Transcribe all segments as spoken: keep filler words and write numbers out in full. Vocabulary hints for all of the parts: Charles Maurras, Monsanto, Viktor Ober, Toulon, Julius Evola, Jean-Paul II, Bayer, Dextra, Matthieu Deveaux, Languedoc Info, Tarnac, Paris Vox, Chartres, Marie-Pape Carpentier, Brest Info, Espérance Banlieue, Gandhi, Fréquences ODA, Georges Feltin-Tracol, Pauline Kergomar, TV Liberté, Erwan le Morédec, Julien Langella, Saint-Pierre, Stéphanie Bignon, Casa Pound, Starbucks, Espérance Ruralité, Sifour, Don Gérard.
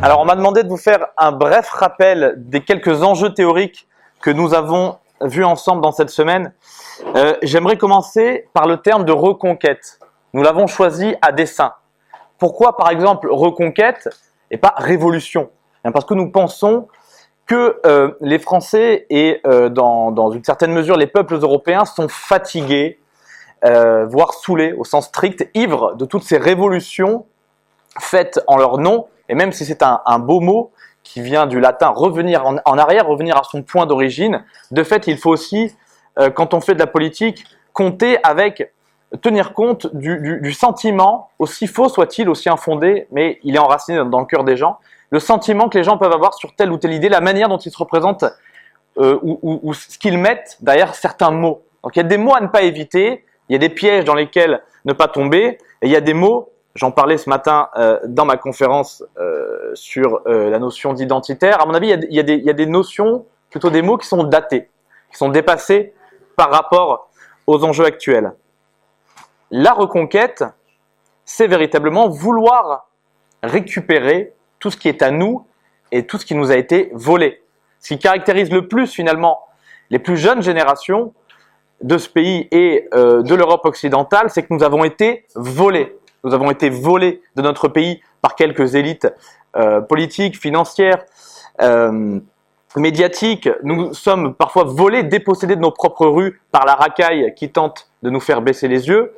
Alors, on m'a demandé de vous faire un bref rappel des quelques enjeux théoriques que nous avons vus ensemble dans cette semaine. Euh, J'aimerais commencer par le terme de reconquête. Nous l'avons choisi à dessein. Pourquoi, par exemple, reconquête et pas révolution? Parce que nous pensons que euh, les Français et euh, dans, dans une certaine mesure les peuples européens sont fatigués, euh, voire saoulés au sens strict, ivres de toutes ces révolutions faites en leur nom. Et même si c'est un, un beau mot qui vient du latin, revenir en, en arrière, revenir à son point d'origine, de fait il faut aussi, euh, quand on fait de la politique, compter avec, tenir compte du, du, du sentiment, aussi faux soit-il, aussi infondé, mais il est enraciné dans, dans le cœur des gens, le sentiment que les gens peuvent avoir sur telle ou telle idée, la manière dont ils se représentent euh, ou, ou, ou ce qu'ils mettent derrière certains mots. Donc il y a des mots à ne pas éviter, il y a des pièges dans lesquels ne pas tomber, et il y a des mots, j'en parlais ce matin euh, dans ma conférence euh, sur euh, la notion d'identitaire, à mon avis il y, a, il, y a des, il y a des notions, plutôt des mots qui sont datés, qui sont dépassés par rapport aux enjeux actuels. La reconquête, c'est véritablement vouloir récupérer tout ce qui est à nous et tout ce qui nous a été volé. Ce qui caractérise le plus finalement les plus jeunes générations de ce pays et euh, de l'Europe occidentale, c'est que nous avons été volés. Nous avons été volés de notre pays par quelques élites euh, politiques, financières, euh, médiatiques. Nous sommes parfois volés, dépossédés de nos propres rues par la racaille qui tente de nous faire baisser les yeux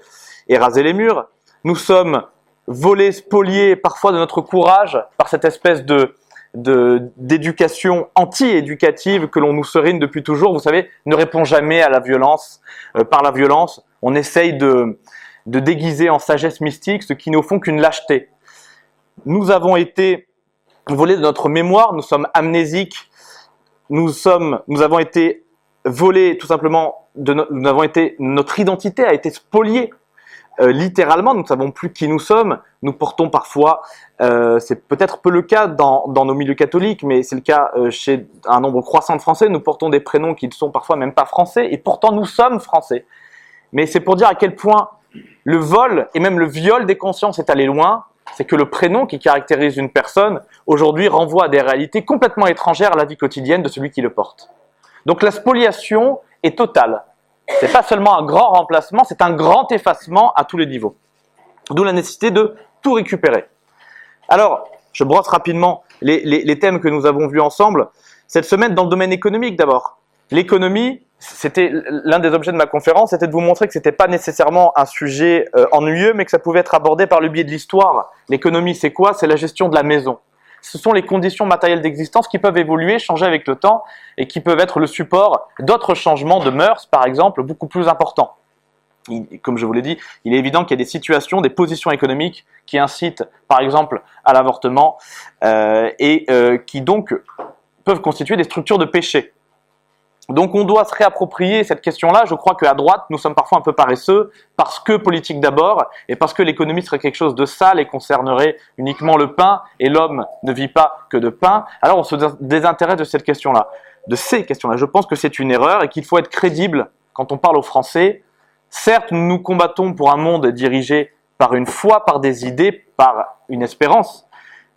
et raser les murs. Nous sommes volés, spoliés parfois de notre courage par cette espèce de, de, d'éducation anti-éducative que l'on nous serine depuis toujours. Vous savez, ne répond jamais à la violence, euh, par la violence. On essaye de, de déguiser en sagesse mystique ce qui ne font qu'une lâcheté. Nous avons été volés de notre mémoire, nous sommes amnésiques, nous, sommes, nous avons été volés tout simplement, de no, nous avons été, notre identité a été spoliée. Euh, littéralement, nous ne savons plus qui nous sommes, nous portons parfois, euh, c'est peut-être peu le cas dans, dans nos milieux catholiques, mais c'est le cas euh, chez un nombre croissant de Français, nous portons des prénoms qui ne sont parfois même pas français, et pourtant nous sommes français. Mais c'est pour dire à quel point le vol et même le viol des consciences est allé loin, c'est que le prénom qui caractérise une personne, aujourd'hui renvoie à des réalités complètement étrangères à la vie quotidienne de celui qui le porte. Donc la spoliation est totale. Ce n'est pas seulement un grand remplacement, c'est un grand effacement à tous les niveaux. D'où la nécessité de tout récupérer. Alors, je brosse rapidement les, les, les thèmes que nous avons vus ensemble. Cette semaine, dans le domaine économique d'abord. L'économie, c'était l'un des objets de ma conférence, c'était de vous montrer que ce n'était pas nécessairement un sujet euh, ennuyeux, mais que ça pouvait être abordé par le biais de l'histoire. L'économie, c'est quoi? C'est la gestion de la maison. Ce sont les conditions matérielles d'existence qui peuvent évoluer, changer avec le temps et qui peuvent être le support d'autres changements de mœurs, par exemple, beaucoup plus importants. Il, comme je vous l'ai dit, il est évident qu'il y a des situations, des positions économiques qui incitent, par exemple, à l'avortement euh, et euh, qui donc peuvent constituer des structures de péché. Donc on doit se réapproprier cette question-là. Je crois qu'à droite, nous sommes parfois un peu paresseux parce que politique d'abord et parce que l'économie serait quelque chose de sale et concernerait uniquement le pain et l'homme ne vit pas que de pain. Alors on se désintéresse de cette question-là, de ces questions-là. Je pense que c'est une erreur et qu'il faut être crédible quand on parle aux Français. Certes, nous combattons pour un monde dirigé par une foi, par des idées, par une espérance.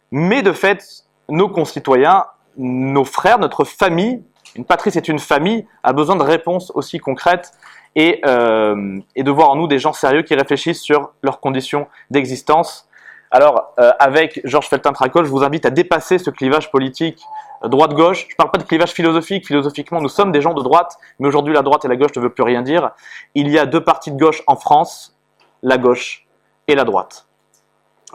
Mais de fait, nos concitoyens, nos frères, notre famille, une patrie, c'est une famille, a besoin de réponses aussi concrètes et, euh, et de voir en nous des gens sérieux qui réfléchissent sur leurs conditions d'existence. Alors, euh, avec Georges Feltin-Tracol, je vous invite à dépasser ce clivage politique euh, droite-gauche. Je ne parle pas de clivage philosophique. Philosophiquement, nous sommes des gens de droite, mais aujourd'hui, la droite et la gauche ne veulent plus rien dire. Il y a deux partis de gauche en France, la gauche et la droite.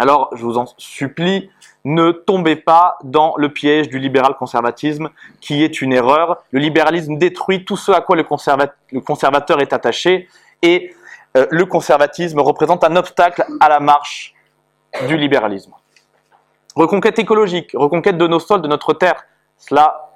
Alors, je vous en supplie, ne tombez pas dans le piège du libéral-conservatisme qui est une erreur. Le libéralisme détruit tout ce à quoi le, conservat- le conservateur est attaché et euh, le conservatisme représente un obstacle à la marche du libéralisme. Reconquête écologique, reconquête de nos sols, de notre terre. Cela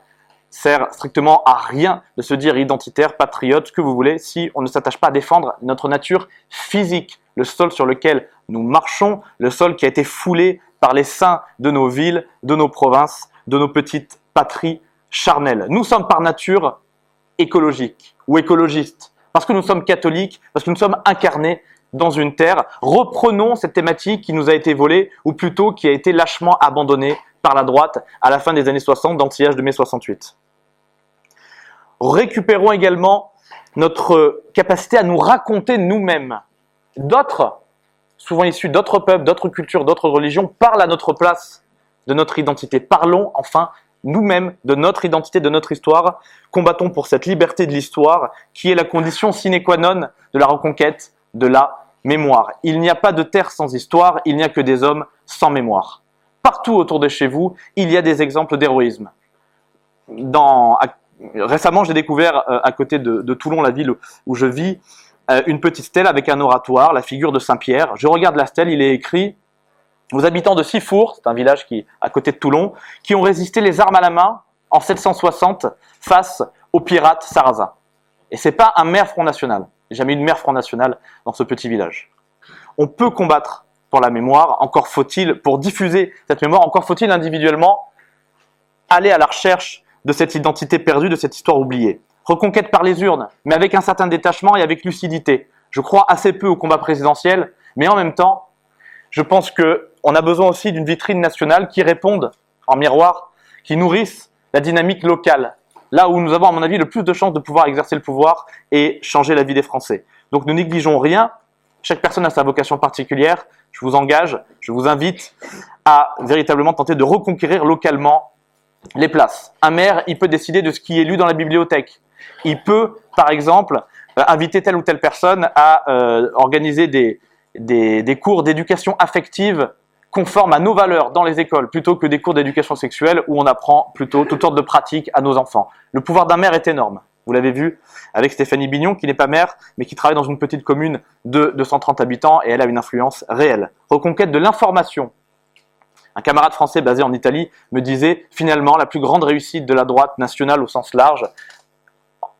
sert strictement à rien de se dire identitaire, patriote, ce que vous voulez, si on ne s'attache pas à défendre notre nature physique. Le sol sur lequel nous marchons, le sol qui a été foulé par les saints de nos villes, de nos provinces, de nos petites patries charnelles. Nous sommes par nature écologiques ou écologistes, parce que nous sommes catholiques, parce que nous sommes incarnés dans une terre. Reprenons cette thématique qui nous a été volée, ou plutôt qui a été lâchement abandonnée par la droite à la fin des années soixante, dans le sillage de mai soixante-huit. Récupérons également notre capacité à nous raconter nous-mêmes. D'autres, souvent issus d'autres peuples, d'autres cultures, d'autres religions, parlent à notre place de notre identité. Parlons enfin nous-mêmes de notre identité, de notre histoire. Combattons pour cette liberté de l'histoire qui est la condition sine qua non de la reconquête de la mémoire. Il n'y a pas de terre sans histoire, il n'y a que des hommes sans mémoire. Partout autour de chez vous, il y a des exemples d'héroïsme. Dans, récemment, j'ai découvert euh, à côté de, de Toulon, la ville où je vis, euh, une petite stèle avec un oratoire, la figure de Saint-Pierre. Je regarde la stèle, il est écrit « Aux habitants de Sifour », c'est un village qui, à côté de Toulon, qui ont résisté les armes à la main en sept cent soixante face aux pirates sarrasins. Et ce n'est pas un maire Front National. Jamais une mère Front National dans ce petit village. On peut combattre pour la mémoire, encore faut-il, pour diffuser cette mémoire, encore faut-il individuellement aller à la recherche de cette identité perdue, de cette histoire oubliée. Reconquête par les urnes, mais avec un certain détachement et avec lucidité. Je crois assez peu au combat présidentiel, mais en même temps, je pense qu'on a besoin aussi d'une vitrine nationale qui réponde en miroir, qui nourrisse la dynamique locale, là où nous avons, à mon avis, le plus de chances de pouvoir exercer le pouvoir et changer la vie des Français. Donc, ne négligeons rien. Chaque personne a sa vocation particulière. Je vous engage, je vous invite à véritablement tenter de reconquérir localement les places. Un maire, il peut décider de ce qui est lu dans la bibliothèque. Il peut, par exemple, inviter telle ou telle personne à euh, organiser des, des, des cours d'éducation affective conformes à nos valeurs dans les écoles, plutôt que des cours d'éducation sexuelle où on apprend plutôt toutes sortes de pratiques à nos enfants. Le pouvoir d'un maire est énorme. Vous l'avez vu avec Stéphanie Bignon, qui n'est pas maire, mais qui travaille dans une petite commune de deux cent trente habitants, et elle a une influence réelle. Reconquête de l'information. Un camarade français basé en Italie me disait, finalement, la plus grande réussite de la droite nationale au sens large,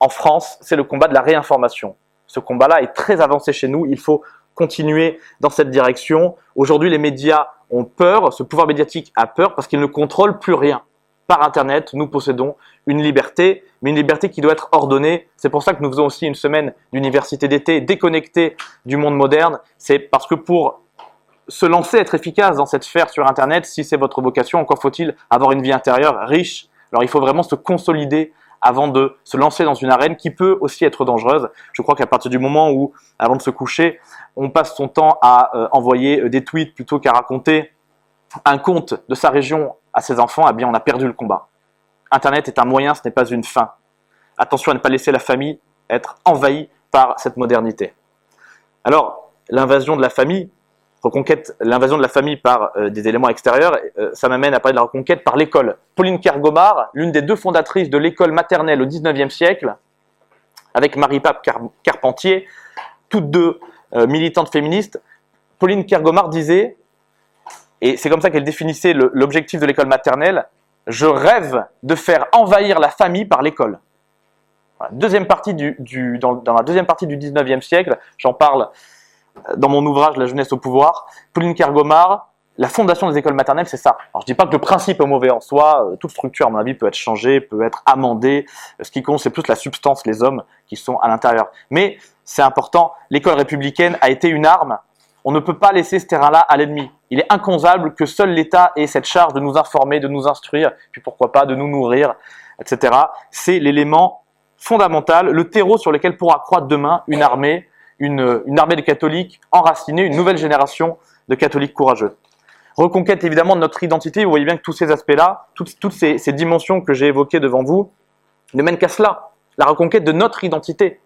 en France, c'est le combat de la réinformation. Ce combat-là est très avancé chez nous, il faut continuer dans cette direction. Aujourd'hui, les médias ont peur, ce pouvoir médiatique a peur parce qu'il ne contrôle plus rien. Par Internet, nous possédons une liberté, mais une liberté qui doit être ordonnée. C'est pour ça que nous faisons aussi une semaine d'université d'été déconnectée du monde moderne. C'est parce que pour se lancer, être efficace dans cette sphère sur Internet, si c'est votre vocation, encore faut-il avoir une vie intérieure riche. Alors il faut vraiment se consolider avant de se lancer dans une arène qui peut aussi être dangereuse. Je crois qu'à partir du moment où, avant de se coucher, on passe son temps à euh, envoyer des tweets plutôt qu'à raconter un conte de sa région à ses enfants, eh bien on a perdu le combat. Internet est un moyen, ce n'est pas une fin. Attention à ne pas laisser la famille être envahie par cette modernité. Alors, l'invasion de la famille, reconquête, l'invasion de la famille par euh, des éléments extérieurs, euh, ça m'amène à parler de la reconquête par l'école. Pauline Kergomar, l'une des deux fondatrices de l'école maternelle au dix-neuvième siècle, avec Marie-Pape Car- Carpentier, toutes deux euh, militantes féministes, Pauline Kergomar disait, et c'est comme ça qu'elle définissait le, l'objectif de l'école maternelle, « Je rêve de faire envahir la famille par l'école ». Voilà, deuxième partie du, du, dans, dans la deuxième partie du dix-neuvième siècle, j'en parle dans mon ouvrage « La jeunesse au pouvoir », Pauline Kergomar, la fondation des écoles maternelles, c'est ça. Alors, je ne dis pas que le principe est mauvais en soi, toute structure, à mon avis, peut être changée, peut être amendée. Ce qui compte, c'est plus la substance, les hommes qui sont à l'intérieur. Mais c'est important, l'école républicaine a été une arme. On ne peut pas laisser ce terrain-là à l'ennemi. Il est inconcevable que seul l'État ait cette charge de nous informer, de nous instruire, puis pourquoi pas de nous nourrir, et cetera. C'est l'élément fondamental, le terreau sur lequel pourra croître demain une armée, Une, une armée de catholiques enracinés, une nouvelle génération de catholiques courageux. Reconquête évidemment de notre identité, vous voyez bien que tous ces aspects-là, toutes, toutes ces, ces dimensions que j'ai évoquées devant vous, ne mènent qu'à cela, la reconquête de notre identité.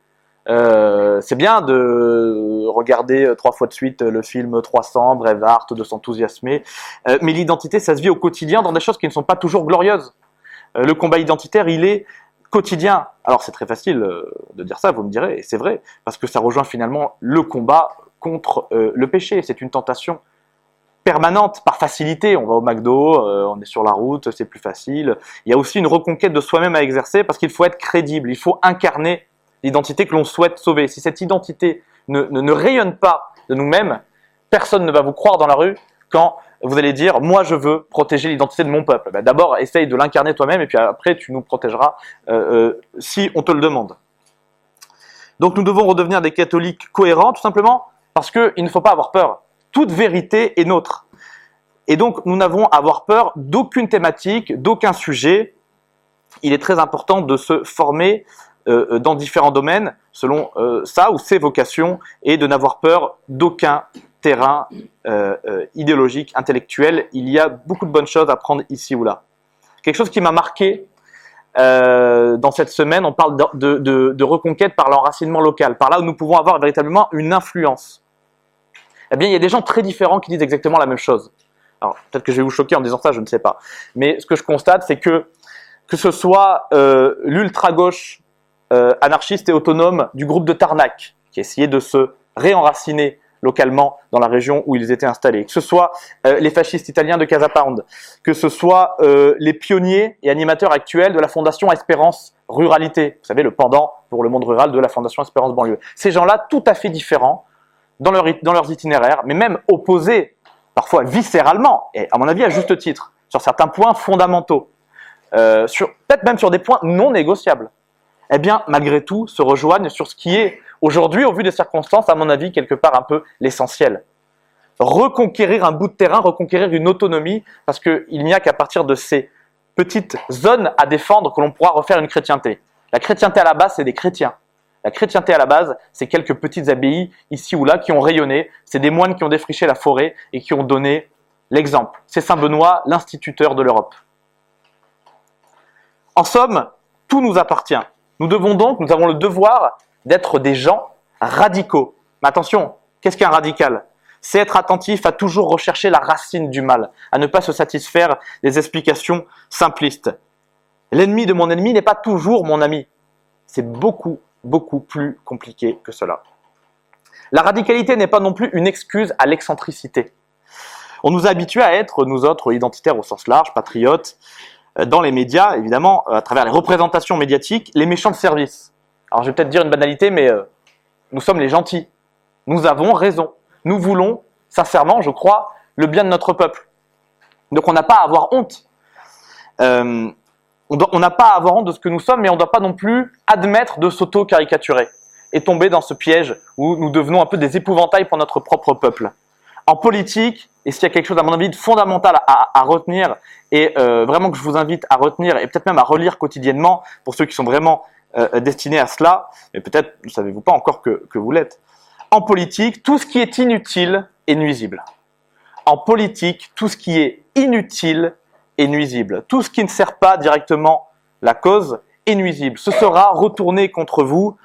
Euh, c'est bien de regarder trois fois de suite le film trois cents, Brevard, de s'enthousiasmer, euh, mais l'identité, ça se vit au quotidien dans des choses qui ne sont pas toujours glorieuses. Euh, le combat identitaire, il est quotidien. Alors c'est très facile de dire ça, vous me direz, et c'est vrai, parce que ça rejoint finalement le combat contre euh, le péché. C'est une tentation permanente, par facilité. On va au McDo, euh, on est sur la route, c'est plus facile. Il y a aussi une reconquête de soi-même à exercer, parce qu'il faut être crédible, il faut incarner l'identité que l'on souhaite sauver. Si cette identité ne, ne, ne rayonne pas de nous-mêmes, personne ne va vous croire dans la rue quand vous allez dire « moi je veux protéger l'identité de mon peuple ». Ben, d'abord, essaye de l'incarner toi-même et puis après tu nous protégeras euh, euh, si on te le demande. Donc nous devons redevenir des catholiques cohérents, tout simplement Parce qu'il ne faut pas avoir peur. Toute vérité est nôtre. Et donc, nous n'avons à avoir peur d'aucune thématique, d'aucun sujet. Il est très important de se former euh, dans différents domaines, selon euh, ça ou ses vocations, et de n'avoir peur d'aucun terrain euh, euh, idéologique, intellectuel. Il y a beaucoup de bonnes choses à prendre ici ou là. Quelque chose qui m'a marqué euh, dans cette semaine, on parle de, de, de reconquête par l'enracinement local, par là où nous pouvons avoir véritablement une influence. Eh bien, il y a des gens très différents qui disent exactement la même chose. Alors, peut-être que je vais vous choquer en disant ça, je ne sais pas. Mais ce que je constate, c'est que que ce soit euh, l'ultra-gauche euh, anarchiste et autonome du groupe de Tarnac, qui essayait de se réenraciner localement dans la région où ils étaient installés, que ce soit euh, les fascistes italiens de Casa Pound, que ce soit euh, les pionniers et animateurs actuels de la fondation Espérance Ruralité, vous savez, le pendant pour le monde rural de la fondation Espérance Banlieue. Ces gens-là, tout à fait différents dans, leur, dans leurs itinéraires, mais même opposés, parfois viscéralement, et à mon avis à juste titre, sur certains points fondamentaux, euh, sur, peut-être même sur des points non négociables, eh bien, malgré tout, se rejoignent sur ce qui est, aujourd'hui, au vu des circonstances, à mon avis, quelque part un peu l'essentiel. Reconquérir un bout de terrain, reconquérir une autonomie, parce qu'il n'y a qu'à partir de ces petites zones à défendre que l'on pourra refaire une chrétienté. La chrétienté à la base, c'est des chrétiens. La chrétienté à la base, c'est quelques petites abbayes ici ou là qui ont rayonné, c'est des moines qui ont défriché la forêt et qui ont donné l'exemple. C'est Saint Benoît, l'instituteur de l'Europe. En somme, tout nous appartient. Nous devons donc, nous avons le devoir d'être des gens radicaux. Mais attention, qu'est-ce qu'un radical ? C'est être attentif à toujours rechercher la racine du mal, à ne pas se satisfaire des explications simplistes. L'ennemi de mon ennemi n'est pas toujours mon ami. C'est beaucoup beaucoup plus compliqué que cela. La radicalité n'est pas non plus une excuse à l'excentricité. On nous a habitués à être, nous autres, identitaires au sens large, patriotes, dans les médias, évidemment, à travers les représentations médiatiques, les méchants de service. Alors, je vais peut-être dire une banalité, mais euh, nous sommes les gentils. Nous avons raison. Nous voulons, sincèrement, je crois, le bien de notre peuple. Donc, on n'a pas à avoir honte. Euh, On n'a pas à avoir honte de ce que nous sommes, mais on ne doit pas non plus admettre de s'auto-caricaturer et tomber dans ce piège où nous devenons un peu des épouvantails pour notre propre peuple. En politique, et s'il y a quelque chose à mon avis de fondamental à, à retenir, et euh, vraiment que je vous invite à retenir et peut-être même à relire quotidiennement pour ceux qui sont vraiment euh, destinés à cela, mais peut-être ne savez-vous pas encore que, que vous l'êtes. En politique, tout ce qui est inutile est nuisible. En politique, tout ce qui est inutile est nuisible. Tout ce qui ne sert pas directement la cause est nuisible. Ce sera retourné contre vous.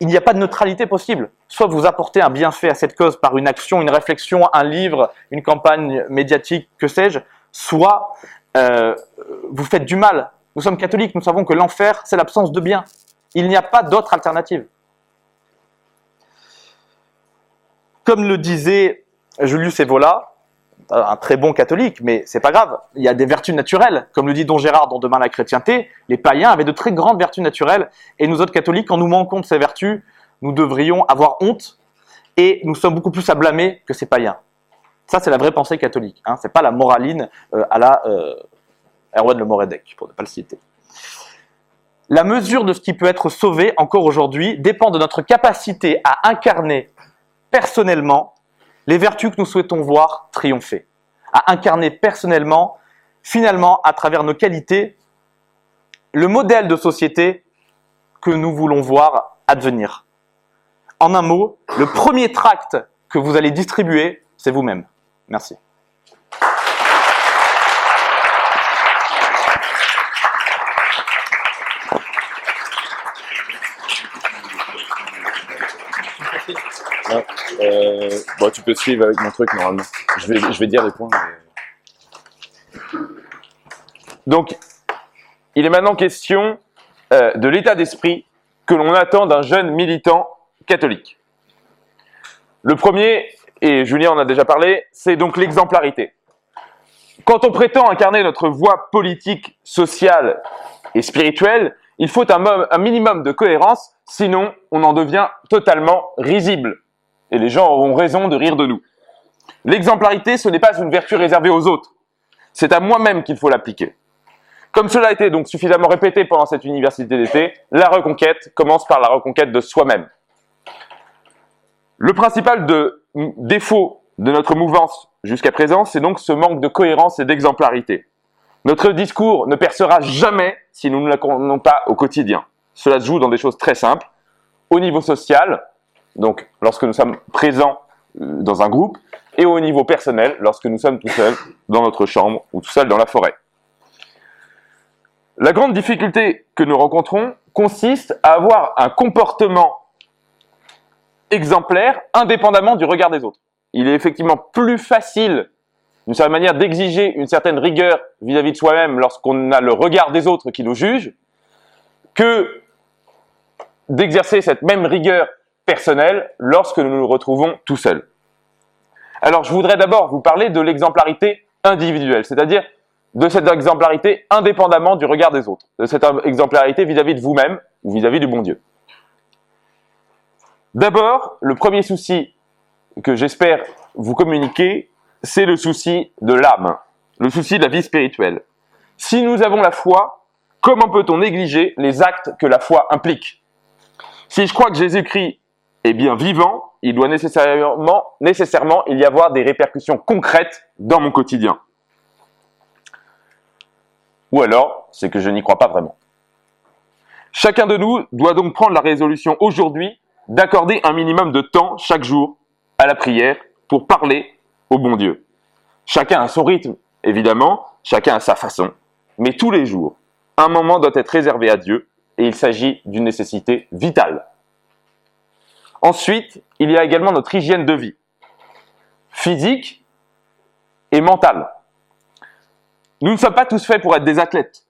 Il n'y a pas de neutralité possible. Soit vous apportez un bienfait à cette cause par une action, une réflexion, un livre, une campagne médiatique, que sais-je, soit euh, vous faites du mal. Nous sommes catholiques, nous savons que l'enfer, c'est l'absence de bien. Il n'y a pas d'autre alternative. Comme le disait Julius Evola, un très bon catholique, mais c'est pas grave, il y a des vertus naturelles. Comme le dit Don Gérard dans Demain la chrétienté, les païens avaient de très grandes vertus naturelles, et nous autres catholiques, quand nous manquons de ces vertus, nous devrions avoir honte, et nous sommes beaucoup plus à blâmer que ces païens. Ça, c'est la vraie pensée catholique, hein. C'est pas la moraline euh, à la euh, Erwan le Morédec, pour ne pas le citer. La mesure de ce qui peut être sauvé, encore aujourd'hui, dépend de notre capacité à incarner personnellement les vertus que nous souhaitons voir triompher, à incarner personnellement, finalement, à travers nos qualités, le modèle de société que nous voulons voir advenir. En un mot, le premier tract que vous allez distribuer, c'est vous-même. Merci. Ah, euh, bon, tu peux suivre avec mon truc normalement. Je vais, je vais dire les points. Mais... Donc, il est maintenant question euh, de l'état d'esprit que l'on attend d'un jeune militant catholique. Le premier, et Julien en a déjà parlé, c'est donc l'exemplarité. Quand on prétend incarner notre voie politique, sociale et spirituelle, il faut un, mo- un minimum de cohérence, sinon on en devient totalement risible. Et les gens auront raison de rire de nous. L'exemplarité, ce n'est pas une vertu réservée aux autres. C'est à moi-même qu'il faut l'appliquer. Comme cela a été donc suffisamment répété pendant cette université d'été, la reconquête commence par la reconquête de soi-même. Le principal de, défaut de notre mouvance jusqu'à présent, c'est donc ce manque de cohérence et d'exemplarité. Notre discours ne percera jamais si nous ne l'incarnons pas au quotidien. Cela se joue dans des choses très simples. Au niveau social, donc lorsque nous sommes présents dans un groupe, et au niveau personnel, lorsque nous sommes tout seuls dans notre chambre ou tout seuls dans la forêt. La grande difficulté que nous rencontrons consiste à avoir un comportement exemplaire indépendamment du regard des autres. Il est effectivement plus facile, d'une certaine manière, d'exiger une certaine rigueur vis-à-vis de soi-même lorsqu'on a le regard des autres qui nous juge, que d'exercer cette même rigueur personnelle lorsque nous nous retrouvons tout seuls. Alors, je voudrais d'abord vous parler de l'exemplarité individuelle, c'est-à-dire de cette exemplarité indépendamment du regard des autres, de cette exemplarité vis-à-vis de vous-même ou vis-à-vis du bon Dieu. D'abord, le premier souci que j'espère vous communiquer, c'est le souci de l'âme, le souci de la vie spirituelle. Si nous avons la foi, comment peut-on négliger les actes que la foi implique? Si je crois que Jésus-Christ est bien vivant, il doit nécessairement, nécessairement y avoir des répercussions concrètes dans mon quotidien. Ou alors, c'est que je n'y crois pas vraiment. Chacun de nous doit donc prendre la résolution aujourd'hui d'accorder un minimum de temps chaque jour à la prière pour parler au bon Dieu. Chacun a son rythme, évidemment, chacun a sa façon. Mais tous les jours, un moment doit être réservé à Dieu et il s'agit d'une nécessité vitale. Ensuite, il y a également notre hygiène de vie, physique et mentale. Nous ne sommes pas tous faits pour être des athlètes,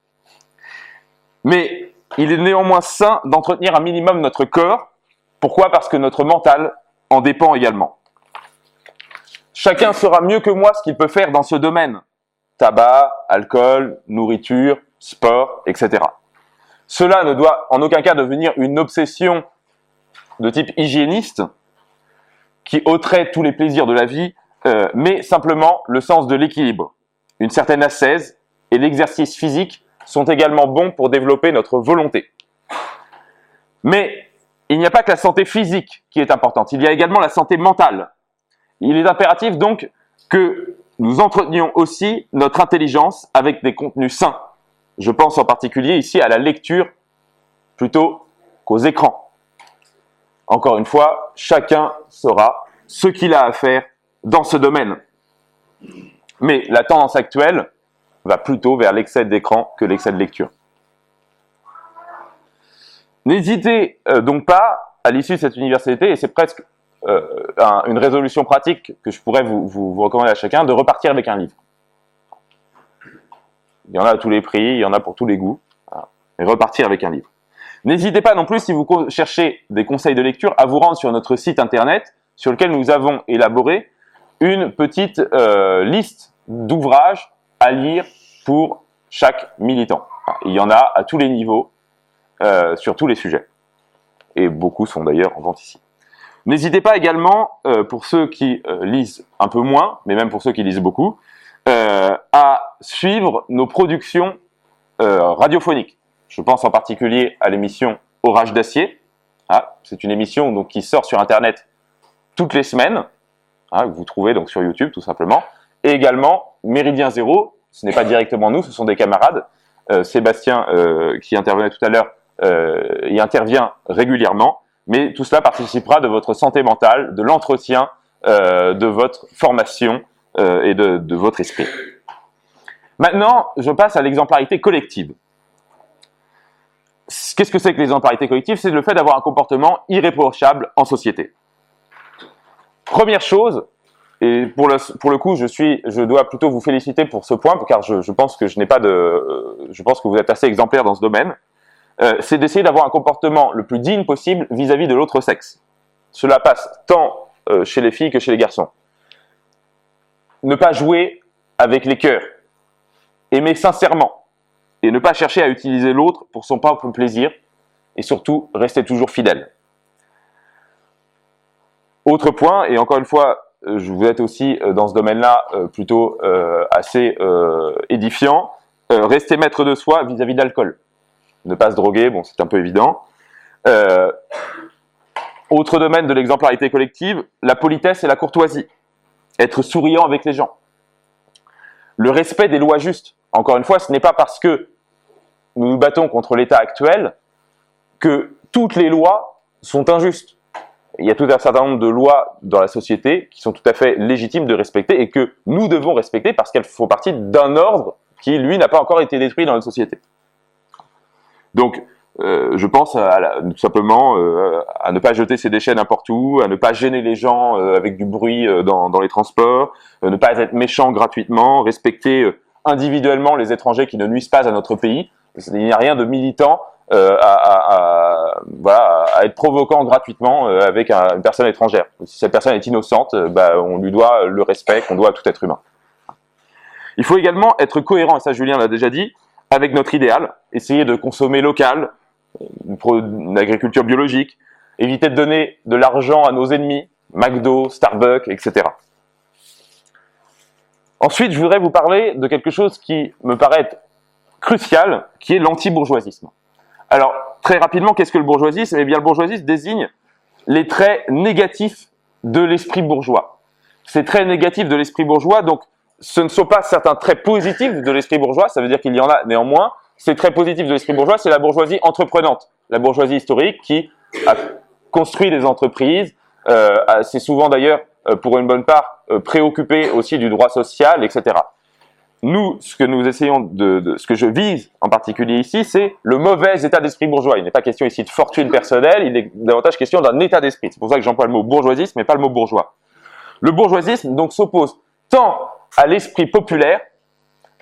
mais il est néanmoins sain d'entretenir un minimum notre corps. Pourquoi ? Parce que notre mental en dépend également. Chacun saura mieux que moi ce qu'il peut faire dans ce domaine. Tabac, alcool, nourriture, sport, et cetera. Cela ne doit en aucun cas devenir une obsession de type hygiéniste qui ôterait tous les plaisirs de la vie, euh, mais simplement le sens de l'équilibre. Une certaine ascèse et l'exercice physique sont également bons pour développer notre volonté. Mais il n'y a pas que la santé physique qui est importante, il y a également la santé mentale. Il est impératif donc que nous entretenions aussi notre intelligence avec des contenus sains. Je pense en particulier ici à la lecture plutôt qu'aux écrans. Encore une fois, chacun saura ce qu'il a à faire dans ce domaine. Mais la tendance actuelle va plutôt vers l'excès d'écran que l'excès de lecture. N'hésitez euh, donc pas, à l'issue de cette université, et c'est presque euh, un, une résolution pratique que je pourrais vous, vous, vous recommander à chacun, de repartir avec un livre. Il y en a à tous les prix, il y en a pour tous les goûts. Voilà. Et repartir avec un livre. N'hésitez pas non plus, si vous cherchez des conseils de lecture, à vous rendre sur notre site internet, sur lequel nous avons élaboré une petite euh, liste d'ouvrages à lire pour chaque militant. Enfin, il y en a à tous les niveaux, euh, sur tous les sujets. Et beaucoup sont d'ailleurs en vente ici. N'hésitez pas également, euh, pour ceux qui euh, lisent un peu moins, mais même pour ceux qui lisent beaucoup, euh, à suivre nos productions euh, radiophoniques. Je pense en particulier à l'émission Orage d'acier. Ah, c'est une émission donc, qui sort sur Internet toutes les semaines, Hein, que vous trouvez donc sur YouTube tout simplement, et également Méridien Zéro, ce n'est pas directement nous, ce sont des camarades, euh, Sébastien euh, qui intervenait tout à l'heure euh, y intervient régulièrement, mais tout cela participera de votre santé mentale, de l'entretien, euh, de votre formation euh, et de, de votre esprit. Maintenant, je passe à l'exemplarité collective. Qu'est-ce que c'est que l'exemplarité collective ? C'est le fait d'avoir un comportement irréprochable en société. Première chose, et pour le, pour le coup, je, suis, je dois plutôt vous féliciter pour ce point, car je, je pense que je n'ai pas de, je pense que vous êtes assez exemplaire dans ce domaine, euh, c'est d'essayer d'avoir un comportement le plus digne possible vis-à-vis de l'autre sexe. Cela passe tant euh, chez les filles que chez les garçons. Ne pas jouer avec les cœurs, aimer sincèrement, et ne pas chercher à utiliser l'autre pour son propre plaisir, et surtout, rester toujours fidèle. Autre point, et encore une fois, je vous êtes aussi dans ce domaine-là plutôt euh, assez euh, édifiant, euh, rester maître de soi vis-à-vis de l'alcool. Ne pas se droguer, bon, c'est un peu évident. Euh, Autre domaine de l'exemplarité collective, la politesse et la courtoisie. Être souriant avec les gens. Le respect des lois justes. Encore une fois, ce n'est pas parce que nous nous battons contre l'État actuel que toutes les lois sont injustes. Il y a tout un certain nombre de lois dans la société qui sont tout à fait légitimes de respecter et que nous devons respecter parce qu'elles font partie d'un ordre qui, lui, n'a pas encore été détruit dans notre société. Donc, euh, je pense à, à, tout simplement euh, à ne pas jeter ses déchets n'importe où, à ne pas gêner les gens euh, avec du bruit euh, dans, dans les transports, euh, ne pas être méchant gratuitement, respecter euh, individuellement les étrangers qui ne nuisent pas à notre pays. Il n'y a rien de militant euh, à, à, à, voilà, à être provocant gratuitement euh, avec un, une personne étrangère. Si cette personne est innocente, euh, bah, on lui doit le respect qu'on doit à tout être humain. Il faut également être cohérent, et ça Julien l'a déjà dit, avec notre idéal, essayer de consommer local, une agriculture biologique, éviter de donner de l'argent à nos ennemis, McDo, Starbucks, et cetera. Ensuite, je voudrais vous parler de quelque chose qui me paraît crucial, qui est l'anti-bourgeoisisme. Alors, très rapidement, qu'est-ce que le bourgeoisisme ? Eh bien, le bourgeoisisme désigne les traits négatifs de l'esprit bourgeois. Ces traits négatifs de l'esprit bourgeois, donc, ce ne sont pas certains traits positifs de l'esprit bourgeois, ça veut dire qu'il y en a néanmoins. Ces traits positifs de l'esprit bourgeois, c'est la bourgeoisie entreprenante, la bourgeoisie historique qui a construit des entreprises. Euh, c'est souvent d'ailleurs, pour une bonne part, euh, préoccupé aussi du droit social, et cetera. Nous, ce que nous essayons de, de, ce que je vise en particulier ici, c'est le mauvais état d'esprit bourgeois. Il n'est pas question ici de fortune personnelle, il est davantage question d'un état d'esprit. C'est pour ça que j'emploie le mot bourgeoisisme, mais pas le mot bourgeois. Le bourgeoisisme donc s'oppose tant à l'esprit populaire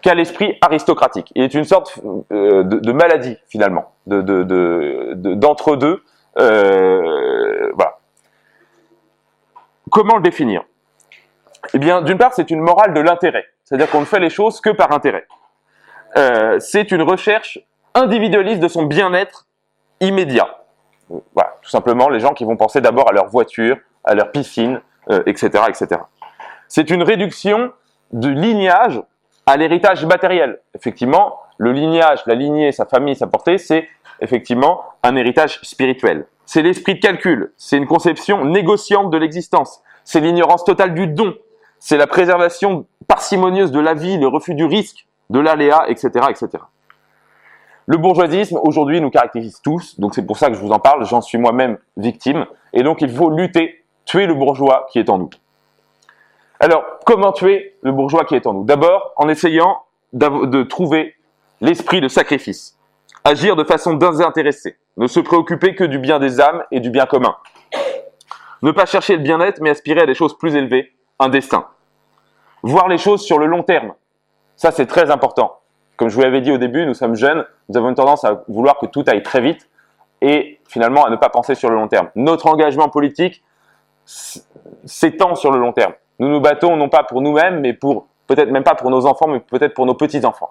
qu'à l'esprit aristocratique. Il est une sorte euh, de, de maladie, finalement, de, de, de, de, d'entre-deux. Euh, voilà. Comment le définir ? Eh bien, d'une part, c'est une morale de l'intérêt. C'est-à-dire qu'on ne fait les choses que par intérêt. Euh, c'est une recherche individualiste de son bien-être immédiat. Voilà, tout simplement, les gens qui vont penser d'abord à leur voiture, à leur piscine, euh, et cetera, et cetera. C'est une réduction du lignage à l'héritage matériel. Effectivement, le lignage, la lignée, sa famille, sa portée, c'est effectivement un héritage spirituel. C'est l'esprit de calcul, c'est une conception négociante de l'existence, c'est l'ignorance totale du don, c'est la préservation parcimonieuse de la vie, le refus du risque, de l'aléa, et cetera, et cetera. Le bourgeoisisme, aujourd'hui, nous caractérise tous, donc c'est pour ça que je vous en parle, j'en suis moi-même victime, et donc il faut lutter, tuer le bourgeois qui est en nous. Alors, comment tuer le bourgeois qui est en nous ? D'abord, en essayant de trouver l'esprit de sacrifice. Agir de façon désintéressée. Ne se préoccuper que du bien des âmes et du bien commun. Ne pas chercher le bien-être, mais aspirer à des choses plus élevées, un destin. Voir les choses sur le long terme. Ça, c'est très important. Comme je vous l'avais dit au début, nous sommes jeunes, nous avons une tendance à vouloir que tout aille très vite et finalement à ne pas penser sur le long terme. Notre engagement politique s'étend sur le long terme. Nous nous battons non pas pour nous-mêmes, mais pour, peut-être même pas pour nos enfants, mais peut-être pour nos petits-enfants.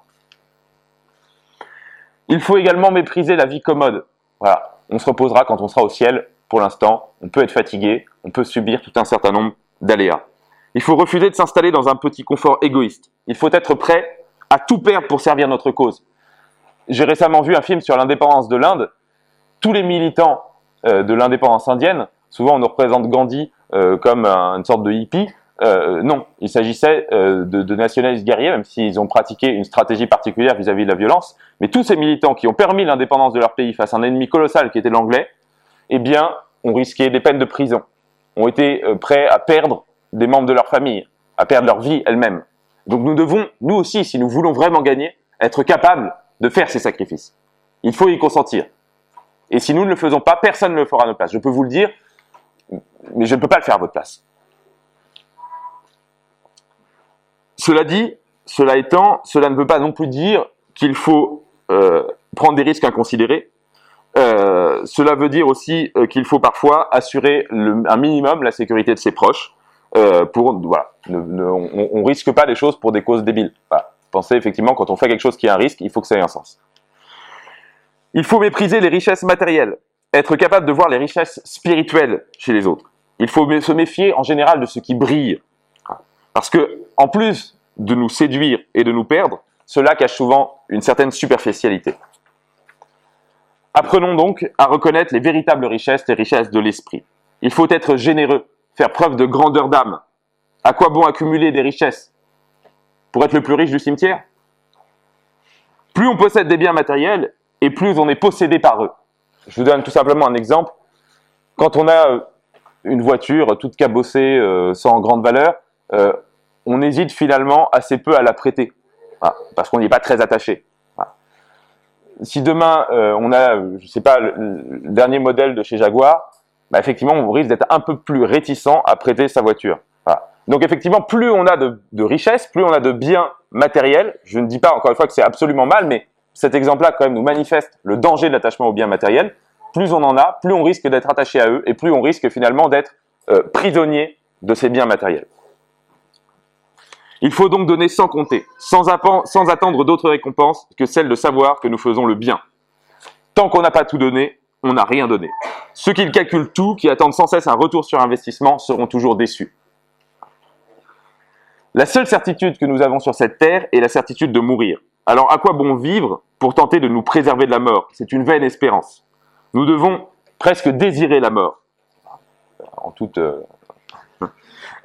Il faut également mépriser la vie commode. Voilà, on se reposera quand on sera au ciel. Pour l'instant, on peut être fatigué, on peut subir tout un certain nombre d'aléas. Il faut refuser de s'installer dans un petit confort égoïste. Il faut être prêt à tout perdre pour servir notre cause. J'ai récemment vu un film sur l'indépendance de l'Inde. Tous les militants euh, de l'indépendance indienne, souvent on nous représente Gandhi euh, comme un, une sorte de hippie. Euh, non, il s'agissait euh, de, de nationalistes guerriers, même s'ils ont pratiqué une stratégie particulière vis-à-vis de la violence. Mais tous ces militants qui ont permis l'indépendance de leur pays face à un ennemi colossal qui était l'anglais, eh bien, ont risqué des peines de prison, ont été euh, prêts à perdre des membres de leur famille, à perdre leur vie elle-même. Donc nous devons, nous aussi, si nous voulons vraiment gagner, être capables de faire ces sacrifices. Il faut y consentir. Et si nous ne le faisons pas, personne ne le fera à notre place. Je peux vous le dire, mais je ne peux pas le faire à votre place. Cela dit, cela étant, cela ne veut pas non plus dire qu'il faut euh, prendre des risques inconsidérés. Euh, cela veut dire aussi euh, qu'il faut parfois assurer le, un minimum la sécurité de ses proches. Euh, pour, voilà, ne, ne, on ne risque pas des choses pour des causes débiles. Voilà. Pensez effectivement, quand on fait quelque chose qui a un risque, il faut que ça ait un sens. Il faut mépriser les richesses matérielles, être capable de voir les richesses spirituelles chez les autres. Il faut se méfier en général de ce qui brille. Parce que, en plus de nous séduire et de nous perdre, cela cache souvent une certaine superficialité. Apprenons donc à reconnaître les véritables richesses, les richesses de l'esprit. Il faut être généreux, faire preuve de grandeur d'âme. À quoi bon accumuler des richesses? Pour être le plus riche du cimetière? Plus on possède des biens matériels, et plus on est possédé par eux. Je vous donne tout simplement un exemple. Quand on a une voiture toute cabossée, euh, sans grande valeur, euh, on hésite finalement assez peu à la prêter, voilà, parce qu'on n'y est pas très attaché. Voilà. Si demain, euh, on a, je ne sais pas, le, le dernier modèle de chez Jaguar, bah effectivement, on risque d'être un peu plus réticent à prêter sa voiture. Voilà. Donc effectivement, plus on a de, de richesses, plus on a de biens matériels. Je ne dis pas, encore une fois, que c'est absolument mal, mais cet exemple-là, quand même, nous manifeste le danger de l'attachement aux biens matériels. Plus on en a, plus on risque d'être attaché à eux, et plus on risque finalement d'être euh, prisonnier de ces biens matériels. Il faut donc donner sans compter, sans, appen- sans attendre d'autres récompenses que celle de savoir que nous faisons le bien. Tant qu'on n'a pas tout donné, on n'a rien donné. Ceux qui le calculent tout, qui attendent sans cesse un retour sur investissement, seront toujours déçus. La seule certitude que nous avons sur cette terre est la certitude de mourir. Alors à quoi bon vivre pour tenter de nous préserver de la mort? C'est une vaine espérance. Nous devons presque désirer la mort. En toute, euh...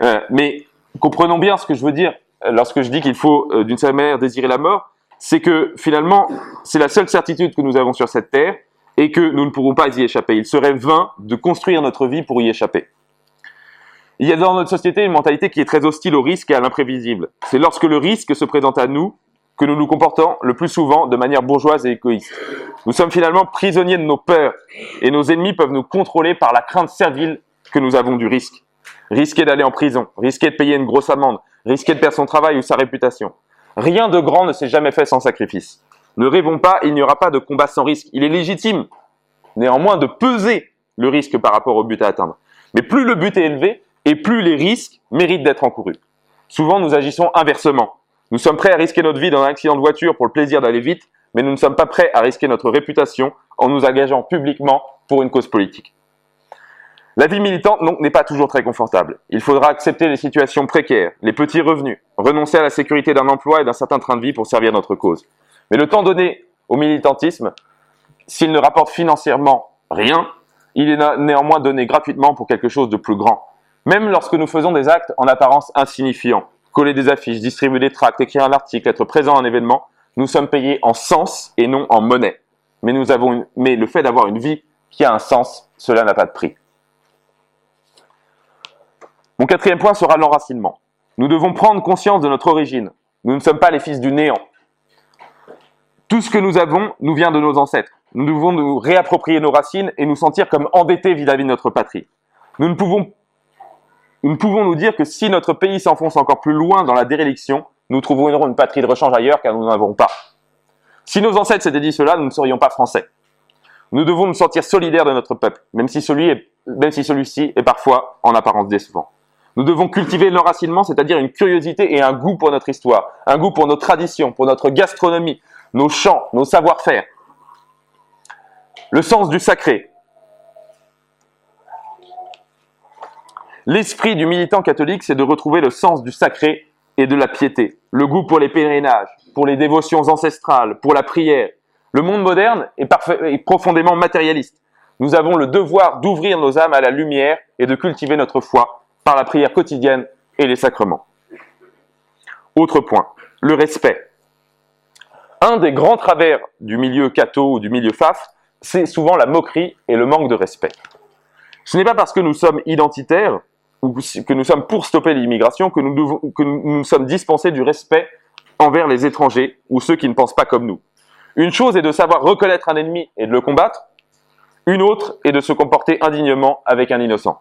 Euh, mais comprenons bien ce que je veux dire lorsque je dis qu'il faut, euh, d'une certaine manière, désirer la mort. C'est que, finalement, c'est la seule certitude que nous avons sur cette terre et que nous ne pourrons pas y échapper. Il serait vain de construire notre vie pour y échapper. Il y a dans notre société une mentalité qui est très hostile au risque et à l'imprévisible. C'est lorsque le risque se présente à nous que nous nous comportons le plus souvent de manière bourgeoise et égoïste. Nous sommes finalement prisonniers de nos peurs et nos ennemis peuvent nous contrôler par la crainte servile que nous avons du risque. Risquer d'aller en prison, risquer de payer une grosse amende, risquer de perdre son travail ou sa réputation. Rien de grand ne s'est jamais fait sans sacrifice. Ne rêvons pas, il n'y aura pas de combat sans risque. Il est légitime, néanmoins, de peser le risque par rapport au but à atteindre. Mais plus le but est élevé et plus les risques méritent d'être encourus. Souvent, nous agissons inversement. Nous sommes prêts à risquer notre vie dans un accident de voiture pour le plaisir d'aller vite, mais nous ne sommes pas prêts à risquer notre réputation en nous engageant publiquement pour une cause politique. La vie militante, donc, n'est pas toujours très confortable. Il faudra accepter les situations précaires, les petits revenus, renoncer à la sécurité d'un emploi et d'un certain train de vie pour servir notre cause. Mais le temps donné au militantisme, s'il ne rapporte financièrement rien, il est néanmoins donné gratuitement pour quelque chose de plus grand. Même lorsque nous faisons des actes en apparence insignifiants, coller des affiches, distribuer des tracts, écrire un article, être présent à un événement, nous sommes payés en sens et non en monnaie. Mais, nous avons une... Mais le fait d'avoir une vie qui a un sens, cela n'a pas de prix. Mon quatrième point sera l'enracinement. Nous devons prendre conscience de notre origine. Nous ne sommes pas les fils du néant. Tout ce que nous avons nous vient de nos ancêtres. Nous devons nous réapproprier nos racines et nous sentir comme endettés vis-à-vis de notre patrie. Nous ne pouvons pas Nous pouvons nous dire que si notre pays s'enfonce encore plus loin dans la déréliction, nous trouverons une patrie de rechange ailleurs car nous n'en avons pas. Si nos ancêtres s'étaient dit cela, nous ne serions pas français. Nous devons nous sentir solidaires de notre peuple, même si, celui est, même si celui-ci est parfois en apparence décevant. Nous devons cultiver l'enracinement, c'est-à-dire une curiosité et un goût pour notre histoire, un goût pour nos traditions, pour notre gastronomie, nos chants, nos savoir-faire. Le sens du sacré. L'esprit du militant catholique, c'est de retrouver le sens du sacré et de la piété, le goût pour les pèlerinages, pour les dévotions ancestrales, pour la prière. Le monde moderne est, parfa- est profondément matérialiste. Nous avons le devoir d'ouvrir nos âmes à la lumière et de cultiver notre foi par la prière quotidienne et les sacrements. Autre point, le respect. Un des grands travers du milieu catho ou du milieu faf, c'est souvent la moquerie et le manque de respect. Ce n'est pas parce que nous sommes identitaires ou que nous sommes pour stopper l'immigration, que nous, devons, que nous sommes dispensés du respect envers les étrangers ou ceux qui ne pensent pas comme nous. Une chose est de savoir reconnaître un ennemi et de le combattre, une autre est de se comporter indignement avec un innocent.